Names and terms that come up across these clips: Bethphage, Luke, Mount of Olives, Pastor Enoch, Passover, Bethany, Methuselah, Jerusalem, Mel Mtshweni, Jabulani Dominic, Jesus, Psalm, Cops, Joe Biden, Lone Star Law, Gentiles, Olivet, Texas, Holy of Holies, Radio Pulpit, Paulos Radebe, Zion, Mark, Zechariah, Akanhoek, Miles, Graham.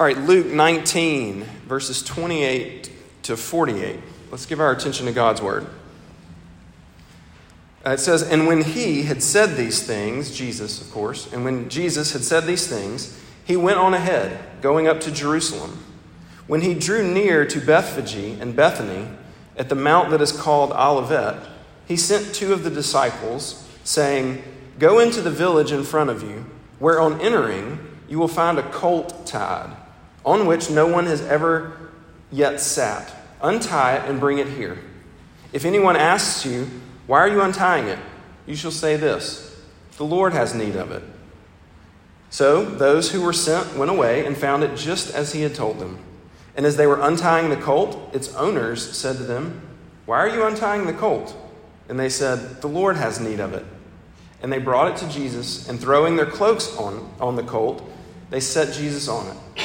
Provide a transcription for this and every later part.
All right, Luke 19, verses 28 to 48. Let's give our attention to God's word. It says, and when he had said these things, Jesus, of course, and when Jesus had said these things, he went on ahead, going up to Jerusalem. When he drew near to Bethphage and Bethany, at the mount that is called Olivet, he sent two of the disciples, saying, go into the village in front of you, where on entering you will find a colt tied, on which no one has ever yet sat. Untie it and bring it here. If anyone asks you, why are you untying it? You shall say this, the Lord has need of it. So those who were sent went away and found it just as he had told them. And as they were untying the colt, its owners said to them, why are you untying the colt? And they said, the Lord has need of it. And they brought it to Jesus, and throwing their cloaks on the colt, they set Jesus on it.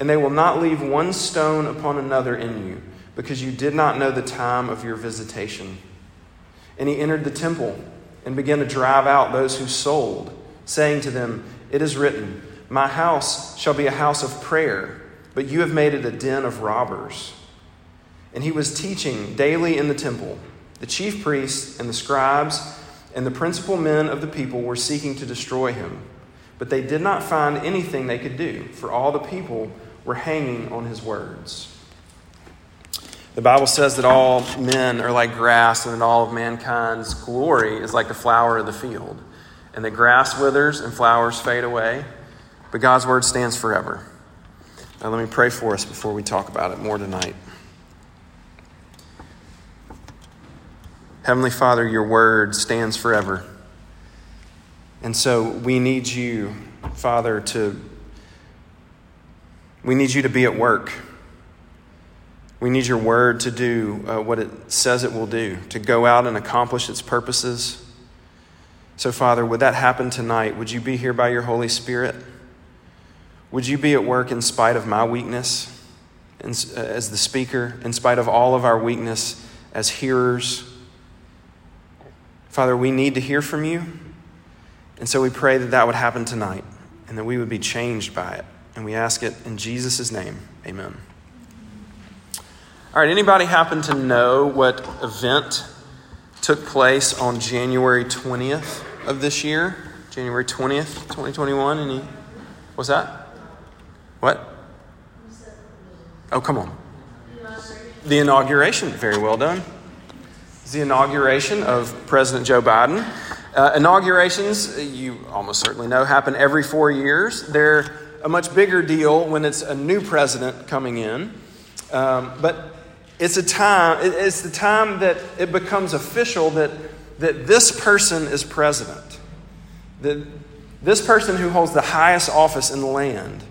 And they will not leave one stone upon another in you, because you did not know the time of your visitation. And he entered the temple and began to drive out those who sold, saying to them, it is written, my house shall be a house of prayer, but you have made it a den of robbers. And he was teaching daily in the temple. The chief priests and the scribes and the principal men of the people were seeking to destroy him, but they did not find anything they could do, for all the people were hanging on his words. The Bible says that all men are like grass and that all of mankind's glory is like the flower of the field. And the grass withers and flowers fade away, but God's word stands forever. Now let me pray for us before we talk about it more tonight. Heavenly Father, your word stands forever. And so we need you, Father, to be at work. We need your word to do what it says it will do, to go out and accomplish its purposes. So, Father, would that happen tonight? Would you be here by your Holy Spirit? Would you be at work in spite of my weakness as the speaker, in spite of all of our weakness as hearers? Father, we need to hear from you. And so we pray that that would happen tonight and that we would be changed by it. And we ask it in Jesus' name. Amen. All right, anybody happen to know what event took place on January 20th of this year? January 20th, 2021? Any? What's that? What? Oh, come on. The inauguration. Very well done. It's the inauguration of President Joe Biden. Inaugurations, you almost certainly know, happen every 4 years. They're a much bigger deal when it's a new president coming in. But it's the time that it becomes official that this person is president, that this person who holds the highest office in the land.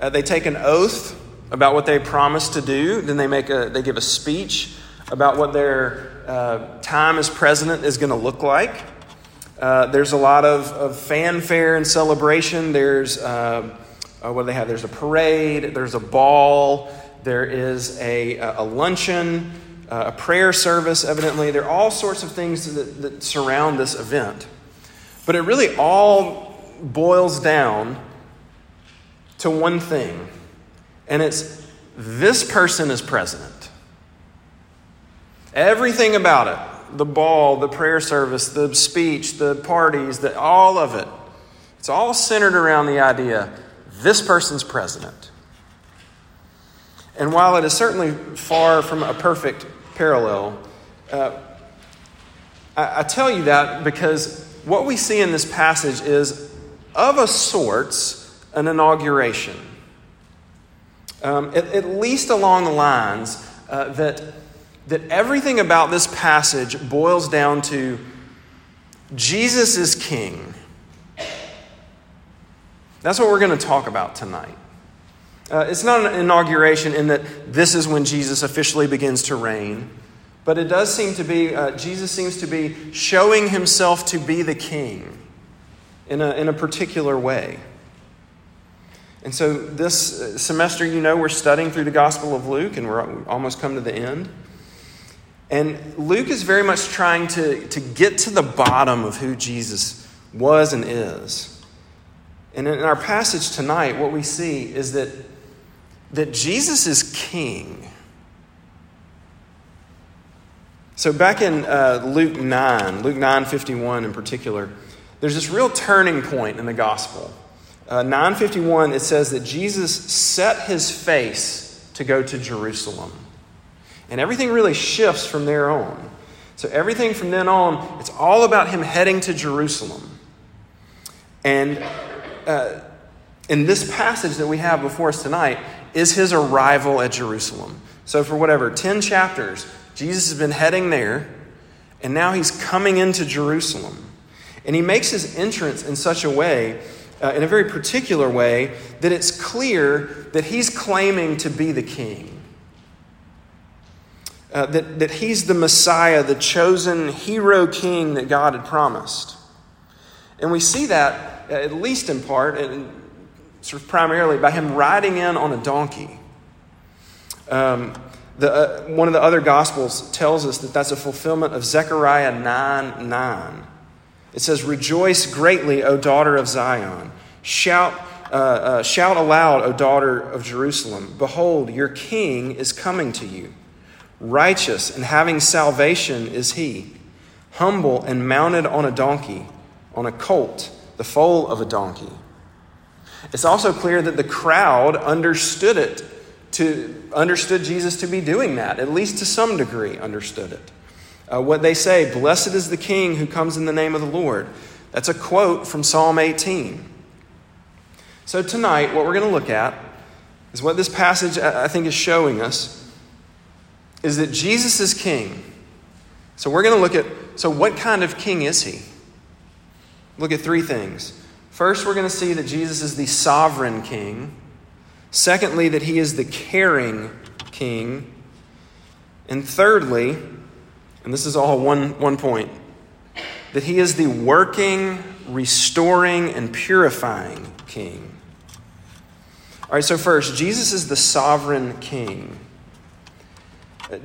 They take an oath about what they promised to do. Then they give a speech about what their time as president is going to look like. There's a lot of fanfare and celebration. There's what do they have? There's a parade. There's a ball. There is a luncheon, a prayer service, evidently. There are all sorts of things that surround this event. But it really all boils down to one thing. And it's, this person is president. Everything about it, the ball, the prayer service, the speech, the parties, all of it. It's all centered around the idea, this person's president. And while it is certainly far from a perfect parallel, I tell you that because what we see in this passage is, of a sorts, an inauguration. At least along the lines that everything about this passage boils down to Jesus is king. That's what we're going to talk about tonight. It's not an inauguration in that this is when Jesus officially begins to reign, but it does seem to be, Jesus seems to be showing himself to be the king in a particular way. And so this semester, we're studying through the Gospel of Luke, and we've almost come to the end. And Luke is very much trying to get to the bottom of who Jesus was and is. And in our passage tonight, what we see is that Jesus is king. So back in Luke 9:51 in particular, there's this real turning point in the gospel. 9:51, it says that Jesus set his face to go to Jerusalem. And everything really shifts from there on. So everything from then on, it's all about him heading to Jerusalem. And in this passage that we have before us tonight is his arrival at Jerusalem. So for 10 chapters, Jesus has been heading there, and now he's coming into Jerusalem. And he makes his entrance in such a way, in a very particular way, that it's clear that he's claiming to be the king. That he's the Messiah, the chosen hero king that God had promised. And we see that, at least in part, and sort of primarily, by him riding in on a donkey. One of the other Gospels tells us that that's a fulfillment of Zechariah 9:9. It says, "Rejoice greatly, O daughter of Zion. Shout aloud, O daughter of Jerusalem. Behold, your king is coming to you. Righteous and having salvation is he, humble and mounted on a donkey, on a colt, the foal of a donkey." It's also clear that the crowd understood Jesus to be doing that, at least to some degree understood it. What they say, "Blessed is the king who comes in the name of the Lord." That's a quote from Psalm 18. So tonight, what we're going to look at is what this passage, I think, is showing us, is that Jesus is king. So we're going to look at, what kind of king is he? Look at three things. First, we're going to see that Jesus is the sovereign king. Secondly, that he is the caring king. And thirdly, and this is all one point, that he is the working, restoring, and purifying king. All right, so first, Jesus is the sovereign king.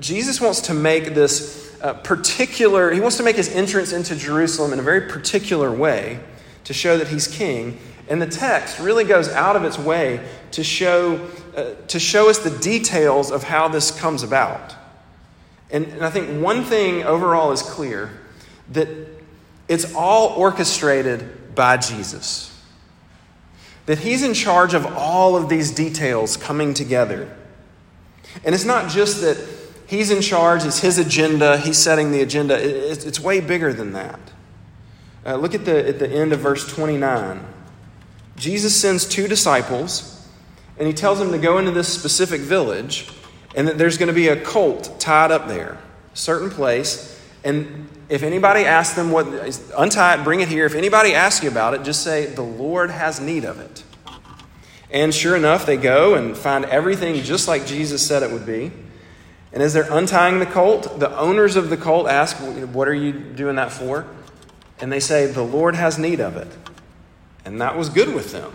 Jesus wants to make this he wants to make his entrance into Jerusalem in a very particular way to show that he's king. And the text really goes out of its way to show us the details of how this comes about. And I think one thing overall is clear, that it's all orchestrated by Jesus. That he's in charge of all of these details coming together. And it's not just that he's in charge, it's his agenda, he's setting the agenda. It's way bigger than that. Look at the end of verse 29. Jesus sends two disciples, and he tells them to go into this specific village, and that there's going to be a colt tied up there, a certain place. And if anybody asks them, untie it, bring it here. If anybody asks you about it, just say, "The Lord has need of it." And sure enough, they go and find everything just like Jesus said it would be. And as they're untying the colt, the owners of the colt ask, "What are you doing that for?" And they say, "The Lord has need of it." And that was good with them.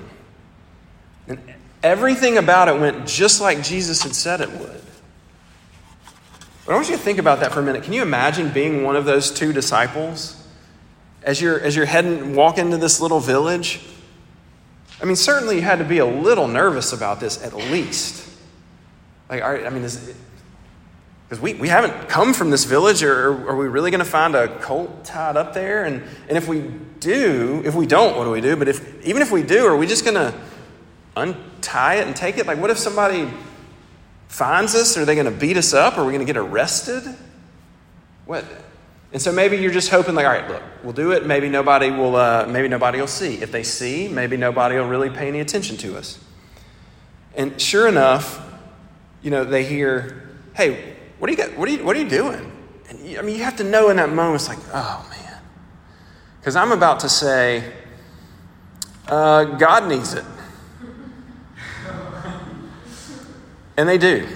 And everything about it went just like Jesus had said it would. But I want you to think about that for a minute. Can you imagine being one of those two disciples as you're heading, walk into this little village? I mean, certainly you had to be a little nervous about this, at least. Like, all right, I mean, because we haven't come from this village, or are we really going to find a colt tied up there? And if we do, if we don't, what do we do? But even if we do, are we just going to untie it and take it? Like, what if somebody finds us? Are they going to beat us up? Are we going to get arrested? What? And so maybe you're just hoping, like, all right, look, we'll do it. Maybe nobody will see. If they see, maybe nobody will really pay any attention to us. And sure enough, you know, they hear, "Hey, what are you doing?" And you, I mean, you have to know in that moment, it's like, oh man, because I'm about to say, God needs it, and they do.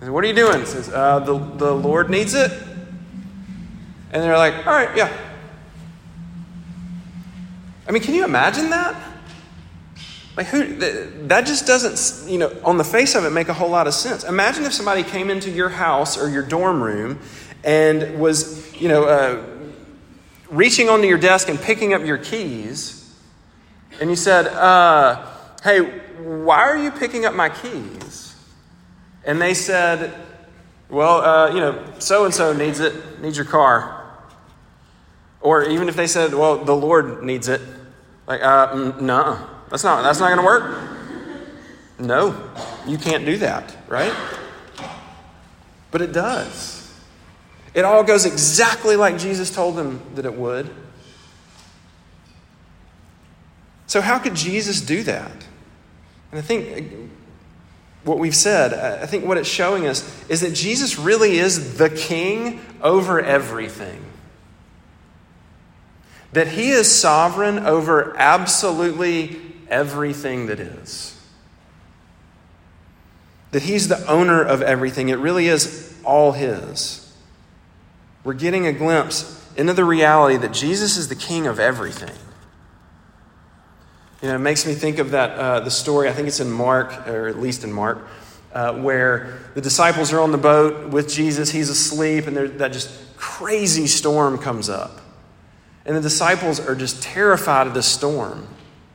They say, "What are you doing?" It says, "The Lord needs it." And they're like, all right, yeah. I mean, can you imagine that? Like, that just doesn't, you know, on the face of it, make a whole lot of sense. Imagine if somebody came into your house or your dorm room and was, you know, reaching onto your desk and picking up your keys. And you said, hey, why are you picking up my keys? And they said, well, you know, so-and-so needs your car. Or even if they said, well, the Lord needs it. Like, no, that's not going to work. No, you can't do that, right? But it does. It all goes exactly like Jesus told them that it would. So how could Jesus do that? And I think what we've said, I think what it's showing us is that Jesus really is the king over everything. That he is sovereign over absolutely everything that is. That he's the owner of everything. It really is all his. We're getting a glimpse into the reality that Jesus is the king of everything. You know, it makes me think of that, the story, I think it's in Mark, or at least in Mark, where the disciples are on the boat with Jesus, he's asleep, and that just crazy storm comes up. And the disciples are just terrified of this storm.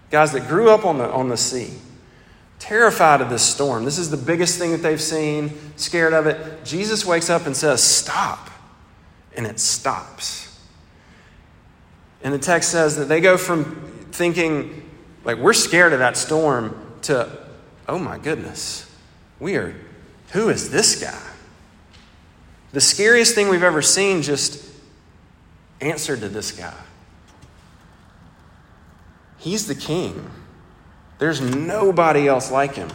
Guys that grew up on the sea, terrified of this storm. This is the biggest thing that they've seen, scared of it. Jesus wakes up and says, stop. And it stops. And the text says that they go from thinking, like, we're scared of that storm to, oh my goodness, who is this guy? The scariest thing we've ever seen just answered to this guy. He's the king. There's nobody else like him.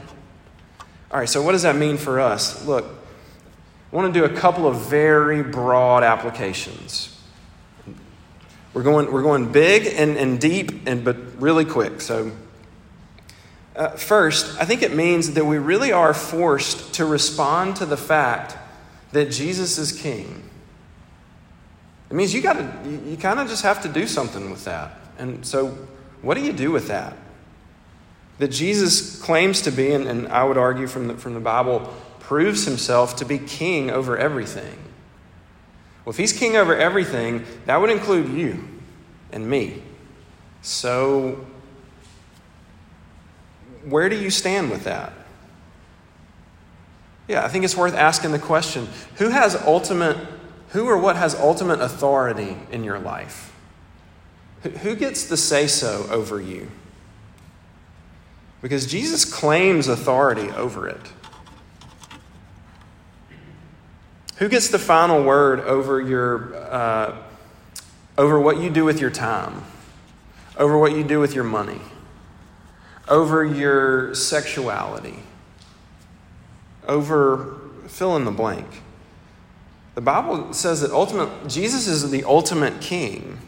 All right, so what does that mean for us? Look, I want to do a couple of very broad applications. We're going big and deep, but really quick. So first, I think it means that we really are forced to respond to the fact that Jesus is king. It means you kind of just have to do something with that. And so what do you do with that? That Jesus claims to be, and I would argue from the Bible, proves himself to be king over everything. Well, if he's king over everything, that would include you and me. So where do you stand with that? Yeah, I think it's worth asking the question, who or what has ultimate authority in your life? Who gets the say-so over you? Because Jesus claims authority over it. Who gets the final word over over what you do with your time, over what you do with your money, over your sexuality, over fill in the blank? The Bible says that Jesus is the ultimate king.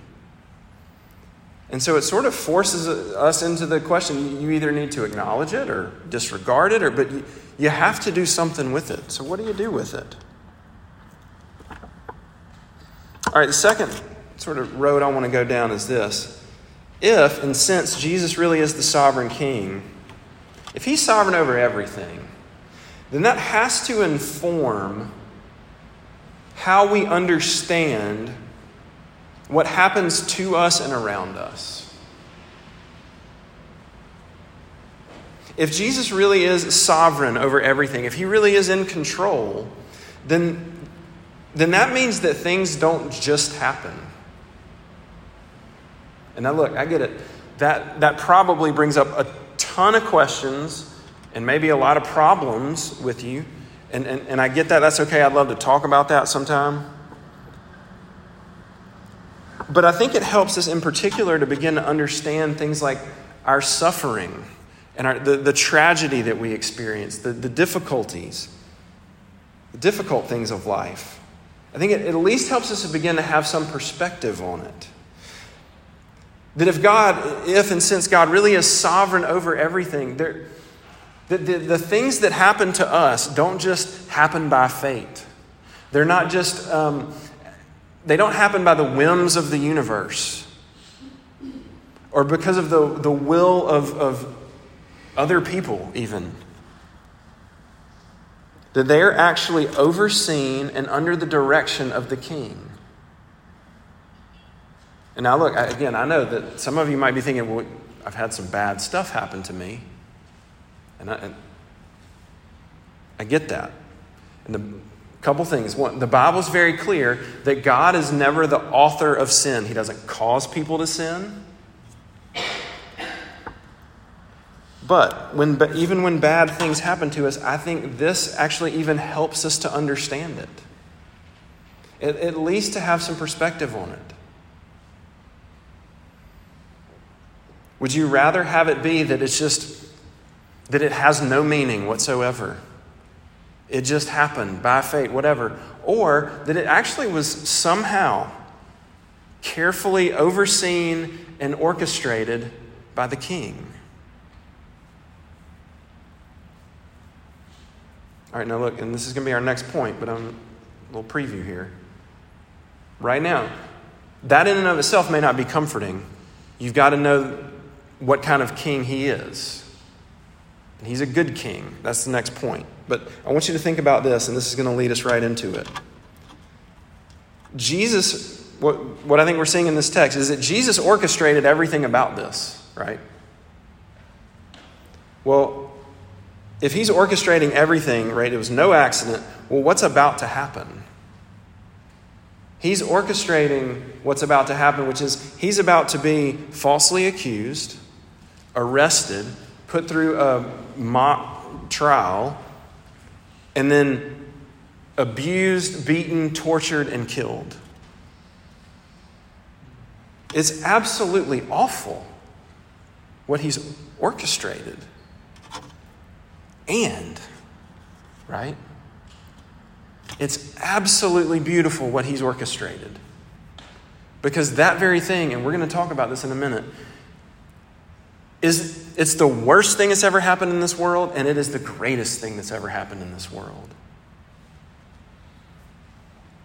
And so it sort of forces us into the question, you either need to acknowledge it or disregard it, but you have to do something with it. So what do you do with it? All right, the second sort of road I want to go down is this. If, and since Jesus really is the sovereign king, if he's sovereign over everything, then that has to inform how we understand what happens to us and around us. If Jesus really is sovereign over everything, if he really is in control, then that means that things don't just happen. And now look, I get it. That probably brings up a ton of questions and maybe a lot of problems with you. And I get that. That's okay. I'd love to talk about that sometime. But I think it helps us in particular to begin to understand things like our suffering and the tragedy that we experience, the difficulties, the difficult things of life. I think it at least helps us to begin to have some perspective on it. That if and since God really is sovereign over everything, the things that happen to us don't just happen by fate. They're not just, they don't happen by the whims of the universe or because of the will of other people even. That they are actually overseen and under the direction of the king. And now look, again, I know that some of you might be thinking, well, I've had some bad stuff happen to me. And I get that. And a couple things. One, the Bible's very clear that God is never the author of sin. He doesn't cause people to sin. But even when bad things happen to us, I think this actually even helps us to understand it. At least to have some perspective on it. Would you rather have it be that it's just that it has no meaning whatsoever? It just happened by fate, whatever. Or that it actually was somehow carefully overseen and orchestrated by the king. All right, now look, and this is going to be our next point, but a little preview here. Right now, that in and of itself may not be comforting. You've got to know what kind of king he is. And he's a good king. That's the next point. But I want you to think about this, and this is going to lead us right into it. Jesus, what I think we're seeing in this text is that Jesus orchestrated everything about this, right? Well, if he's orchestrating everything, right, it was no accident. Well, what's about to happen? He's orchestrating what's about to happen, which is he's about to be falsely accused, arrested, put through a mock trial, and then abused, beaten, tortured, and killed. It's absolutely awful what he's orchestrated. And, right? It's absolutely beautiful what he's orchestrated. Because that very thing, and we're going to talk about this in a minute, it's the worst thing that's ever happened in this world, and it is the greatest thing that's ever happened in this world.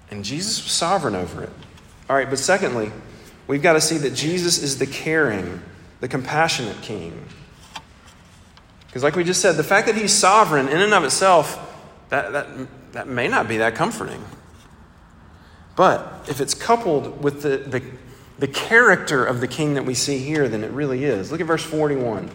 And Jesus was sovereign over it. All right, but secondly, we've got to see that Jesus is the caring, the compassionate king. Because like we just said, the fact that he's sovereign in and of itself, that may not be that comforting. But if it's coupled with the character of the king that we see here, then it really is. Look at verse 41.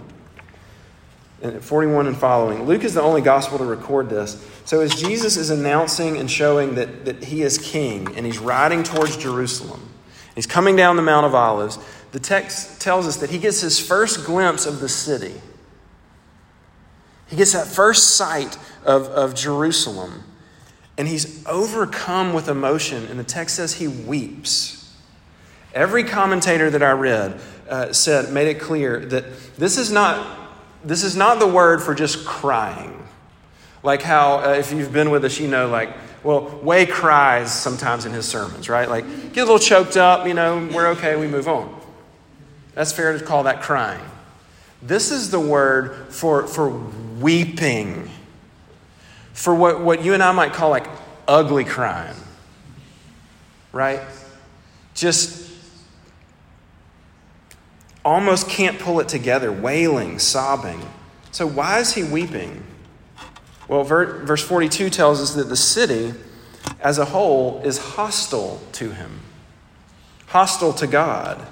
41 and following. Luke is the only gospel to record this. So as Jesus is announcing and showing that he is king and he's riding towards Jerusalem, he's coming down the Mount of Olives, the text tells us that he gets his first glimpse of the city. He gets that first sight of Jerusalem. And he's overcome with emotion. And the text says he weeps. Every commentator that I read made it clear that this is not the word for just crying. Like how, if you've been with us, you know, like, well, Way cries sometimes in his sermons, right? Like, get a little choked up, you know, we're okay, we move on. That's fair to call that crying. This is the word for weeping. For what you and I might call like ugly crying, right? Just almost can't pull it together, wailing, sobbing. So why is he weeping? Well, verse 42 tells us that the city as a whole is hostile to him, hostile to God.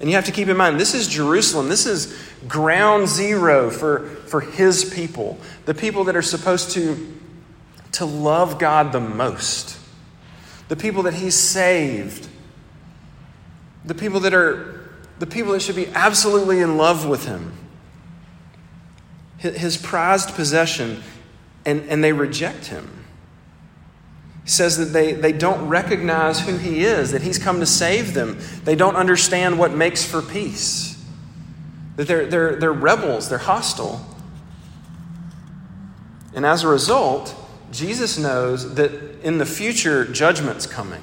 And you have to keep in mind, this is Jerusalem. This is ground zero for his people, the people that are supposed to love God the most, the people that he's saved, the people that should be absolutely in love with him. his prized possession, and they reject him. He says that they don't recognize who he is, that he's come to save them. They don't understand what makes for peace. That they're rebels, they're hostile. And as a result, Jesus knows that in the future, judgment's coming.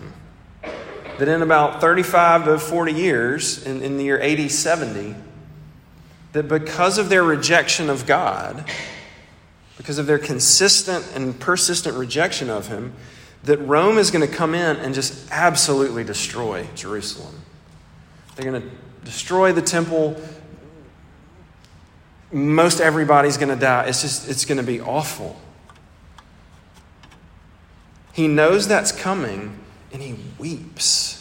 That in about 35 to 40 years, in the year 80-70, that because of their rejection of God, because of their consistent and persistent rejection of him, that Rome is going to come in and just absolutely destroy Jerusalem. They're going to destroy the temple. Most everybody's going to die. It's going to be awful. He knows that's coming, and he weeps.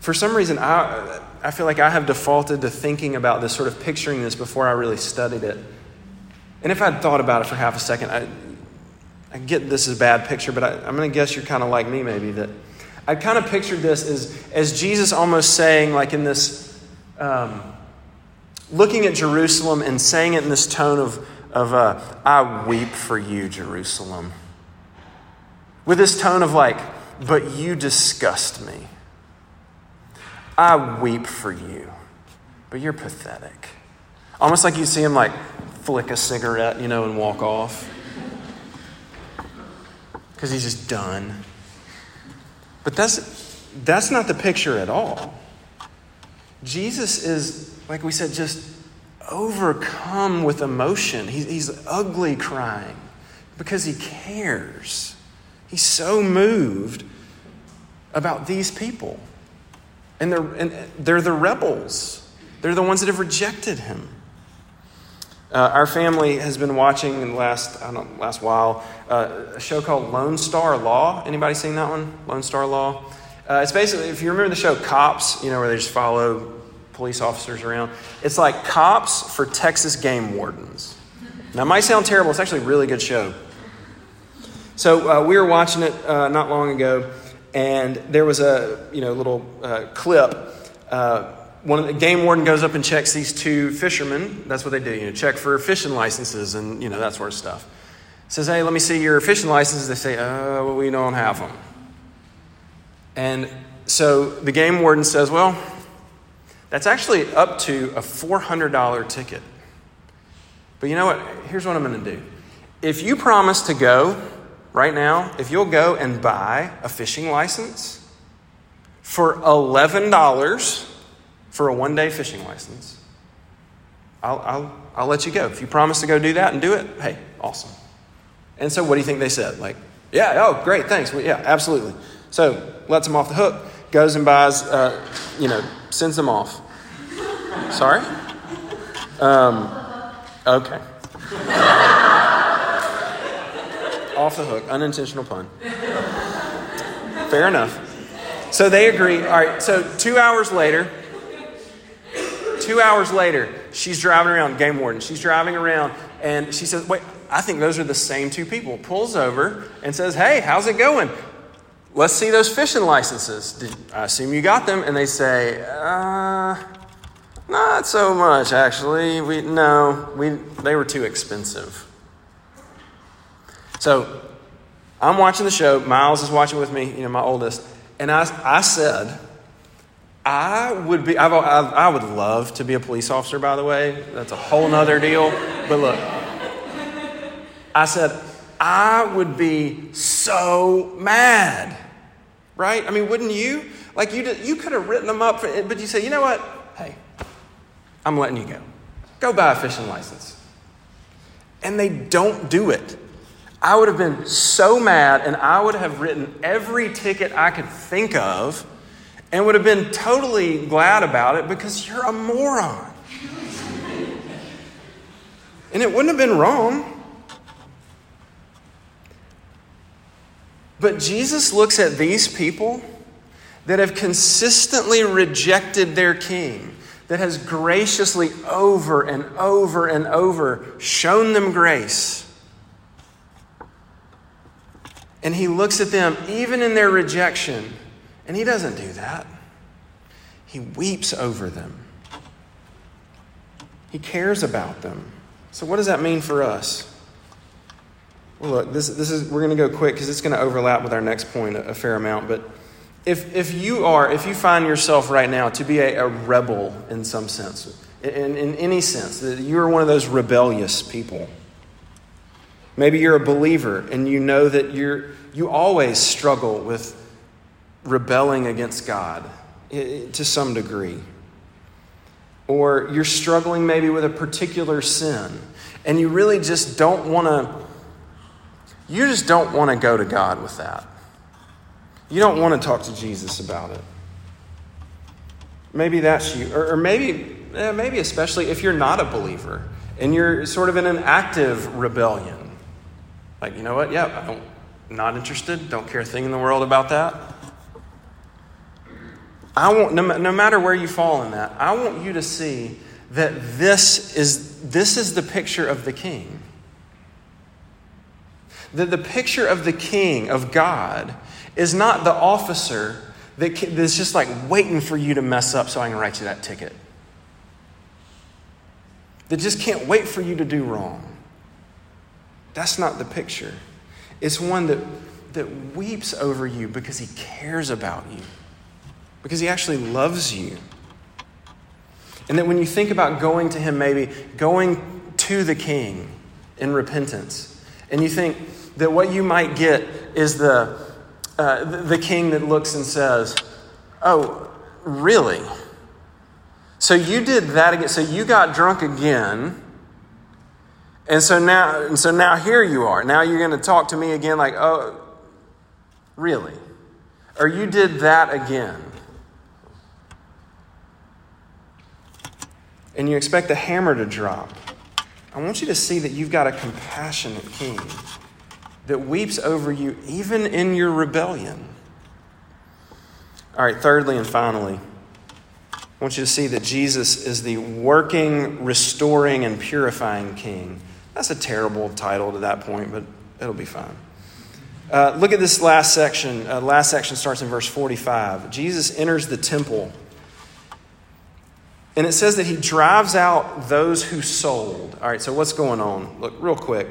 For some reason, I feel like I have defaulted to thinking about this, sort of picturing this before I really studied it. And if I'd thought about it for half a second, I get this is a bad picture, but I'm going to guess you're kind of like me maybe, that I kind of pictured this as Jesus almost saying, like in this, looking at Jerusalem and saying it in this tone of I weep for you, Jerusalem. With this tone of like, but you disgust me. I weep for you, but you're pathetic. Almost like you see him like flick a cigarette, and walk off. Because he's just done. But that's not the picture at all. Jesus is, like we said, just overcome with emotion. He's ugly crying because he cares. He's so moved about these people. And they're the rebels. They're the ones that have rejected him. Our family has been watching in the last while a show called Lone Star Law. Anybody seen that one? Lone Star Law. It's basically, if you remember the show Cops, where they just follow police officers around. It's like Cops for Texas game wardens. Now, it might sound terrible. It's actually a really good show. So we were watching it not long ago, and there was a little clip. One of the game warden goes up and checks these two fishermen. That's what they do, check for fishing licenses and that sort of stuff. Says, hey, let me see your fishing licenses. They say, oh, well, we don't have them. And so the game warden says, well, that's actually up to a $400 ticket. But you know what? Here's what I'm going to do. If you promise to go right now, if you'll go and buy a fishing license for $11 for a one-day fishing license, I'll let you go. If you promise to go do that and do it, hey, awesome. And so what do you think they said? Like, yeah, oh, great, thanks. Well, yeah, absolutely. So lets them off the hook, goes and buys, sends them off. Sorry? Okay. Off the hook, unintentional pun. Fair enough. So they agree. All right, so 2 hours later, she's driving around, game warden. She's driving around, and she says, wait, I think those are the same two people. Pulls over and says, hey, how's it going? Let's see those fishing licenses. I assume you got them. And they say, not so much, actually. They were too expensive. So I'm watching the show. Miles is watching with me, my oldest. And I said, I would love to be a police officer, by the way. That's a whole nother deal. But look, I said, I would be so mad, right? I mean, wouldn't you? Like you could have written them up, but you say, you know what? Hey, I'm letting you go. Go buy a fishing license. And they don't do it. I would have been so mad, and I would have written every ticket I could think of and would have been totally glad about it because you're a moron. And it wouldn't have been wrong. But Jesus looks at these people that have consistently rejected their king, that has graciously over and over and over shown them grace. And he looks at them, even in their rejection, and he doesn't do that. He weeps over them. He cares about them. So what does that mean for us? Well, look, this is we're going to go quick because it's going to overlap with our next point a fair amount. But if you find yourself right now to be a rebel in some sense, in any sense, that you are one of those rebellious people. Maybe you're a believer and you know that you always struggle with rebelling against God to some degree. Or you're struggling maybe with a particular sin and you really just don't want to. You just don't want to go to God with that. You don't want to talk to Jesus about it. Maybe that's you. Or maybe especially if you're not a believer and you're sort of in an active rebellion. Like, you know what? Yep, not interested. Don't care a thing in the world about that. No matter where you fall in that, I want you to see that this is the picture of the King. That the picture of the King, of God, is not the officer that's just like waiting for you to mess up so I can write you that ticket. That just can't wait for you to do wrong. That's not the picture. It's one that weeps over you because he cares about you. Because he actually loves you. And that when you think about going to him, maybe going to the King in repentance, and you think that what you might get is the King that looks and says, "Oh, really? So you did that again. So you got drunk again, and so now here you are. Now you're going to talk to me again, like, oh, really? Or you did that again." And you expect the hammer to drop. I want you to see that you've got a compassionate King that weeps over you even in your rebellion. All right, thirdly and finally, I want you to see that Jesus is the working, restoring, and purifying King. That's a terrible title to that point, but it'll be fine. Look at this last section. Last section starts in verse 45. Jesus enters the temple. And it says that he drives out those who sold. All right, so what's going on? Look, real quick.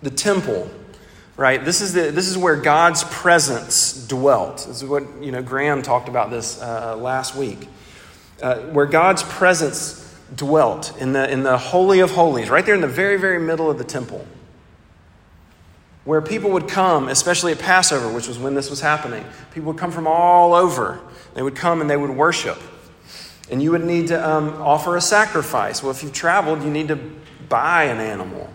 The temple, right? This is where God's presence dwelt. This is what, Graham talked about this last week. Where God's presence dwelt in the Holy of Holies, right there in the very, very middle of the temple. Where people would come, especially at Passover, which was when this was happening. People would come from all over. They would come and they would worship. And you would need to offer a sacrifice. Well, if you've traveled, you need to buy an animal.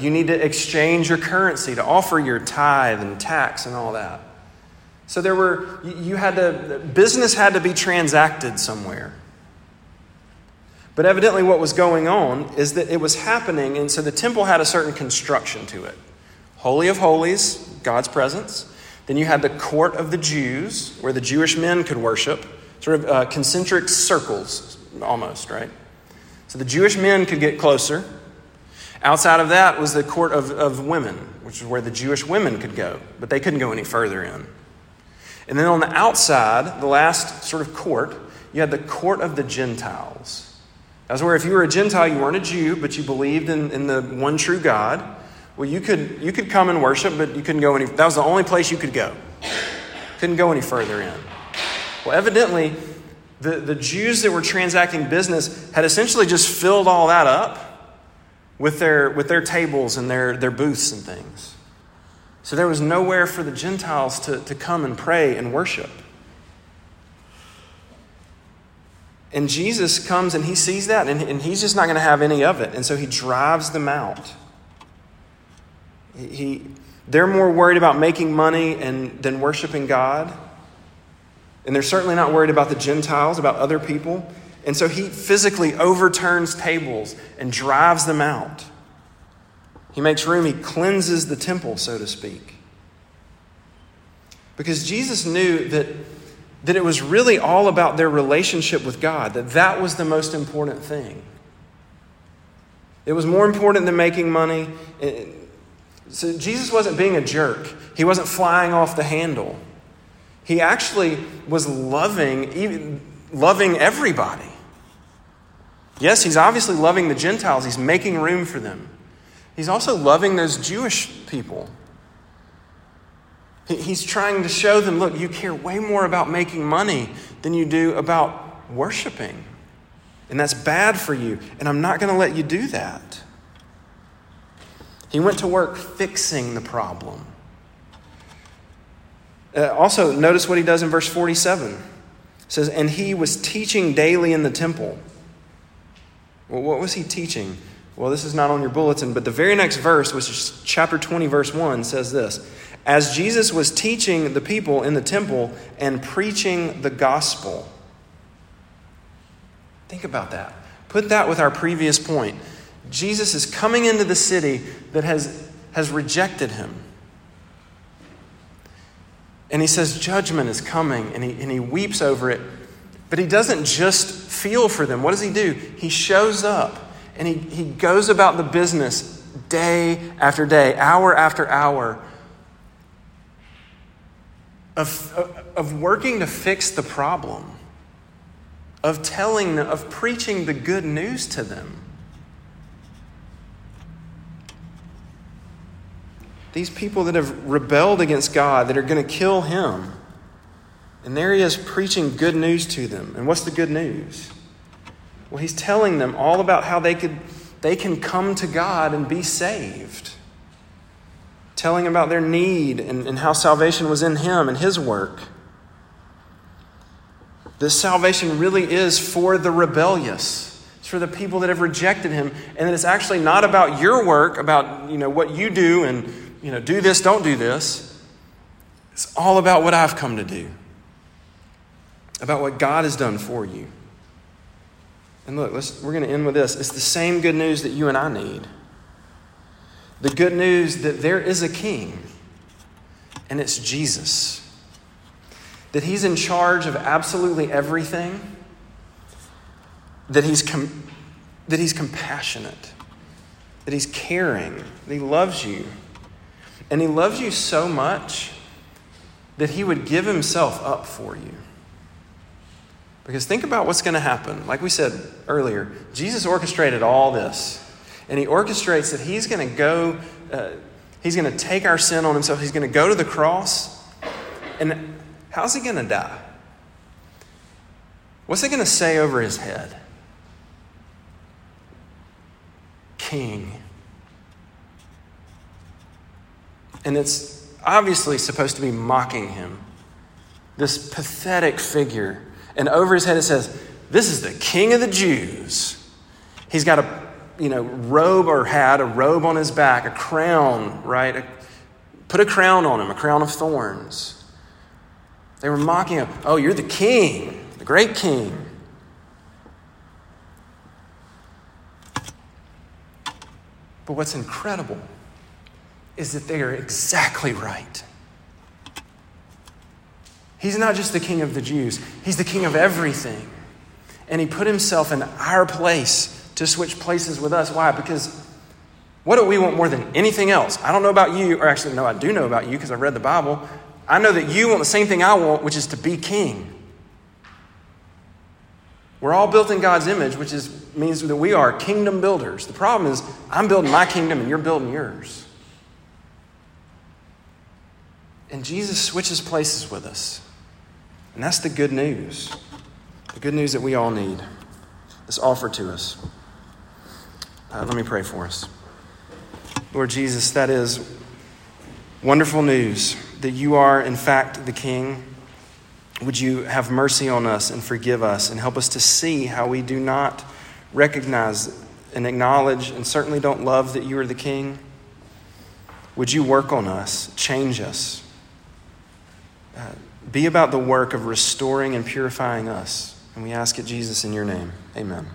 You need to exchange your currency to offer your tithe and tax and all that. So business had to be transacted somewhere. But evidently what was going on is that it was happening. And so the temple had a certain construction to it. Holy of Holies, God's presence. Then you had the court of the Jews where the Jewish men could worship. Sort of concentric circles, almost, right? So the Jewish men could get closer. Outside of that was the court of women, which is where the Jewish women could go, but they couldn't go any further in. And then on the outside, the last sort of court, you had the court of the Gentiles. That's where if you were a Gentile, you weren't a Jew, but you believed in the one true God. Well, you could come and worship, but you couldn't go any. That was the only place you could go. Couldn't go any further in. Well, evidently, the Jews that were transacting business had essentially just filled all that up with their tables and their booths and things. So there was nowhere for the Gentiles to come and pray and worship. And Jesus comes and he sees that and he's just not going to have any of it. And so he drives them out. They're more worried about making money than worshiping God. And they're certainly not worried about the Gentiles, about other people. And so he physically overturns tables and drives them out. He makes room. He cleanses the temple, so to speak. Because Jesus knew that it was really all about their relationship with God, that was the most important thing. It was more important than making money. So Jesus wasn't being a jerk. He wasn't flying off the handle. He actually was loving everybody. Yes, he's obviously loving the Gentiles. He's making room for them. He's also loving those Jewish people. He's trying to show them, look, you care way more about making money than you do about worshiping. And that's bad for you. And I'm not going to let you do that. He went to work fixing the problem. Also, notice what he does in verse 47. It says, and he was teaching daily in the temple. Well, what was he teaching? Well, this is not on your bulletin, but the very next verse, which is chapter 20, verse 1, says this. As Jesus was teaching the people in the temple and preaching the gospel. Think about that. Put that with our previous point. Jesus is coming into the city that has rejected him. And he says judgment is coming, and he weeps over it. But he doesn't just feel for them. What does he do? He shows up and he goes about the business day after day, hour after hour of working to fix the problem, of telling them, of preaching the good news to them. These people that have rebelled against God, that are going to kill him. And there he is preaching good news to them. And what's the good news? Well, he's telling them all about how they can come to God and be saved. Telling about their need and how salvation was in him and his work. This salvation really is for the rebellious. It's for the people that have rejected him. And that it's actually not about your work, about, what you do and, do this, don't do this. It's all about what I've come to do. About what God has done for you. And look, we're going to end with this. It's the same good news that you and I need. The good news that there is a king. And it's Jesus. That he's in charge of absolutely everything. That he's compassionate. That he's caring. That he loves you. And he loves you so much that he would give himself up for you. Because think about what's going to happen. Like we said earlier, Jesus orchestrated all this. And he orchestrates that he's going to go, he's going to take our sin on himself. He's going to go to the cross. And how's he going to die? What's it going to say over his head? King. And it's obviously supposed to be mocking him. This pathetic figure. And over his head it says, this is the King of the Jews. He's got a, robe or had a robe on his back, a crown, right? Put a crown on him, a crown of thorns. They were mocking him. Oh, you're the king, the great king. But what's incredible is that they are exactly right. He's not just the King of the Jews. He's the King of everything. And he put himself in our place to switch places with us. Why? Because what do we want more than anything else? I don't know about you, or actually, no, I do know about you because I read the Bible. I know that you want the same thing I want, which is to be king. We're all built in God's image, which means that we are kingdom builders. The problem is I'm building my kingdom and you're building yours. And Jesus switches places with us. And that's the good news. The good news that we all need. It's offered to us. Let me pray for us. Lord Jesus, that is wonderful news that you are, in fact, the King. Would you have mercy on us and forgive us and help us to see how we do not recognize and acknowledge and certainly don't love that you are the King? Would you work on us, change us? Be about the work of restoring and purifying us. And we ask it, Jesus, in your name. Amen.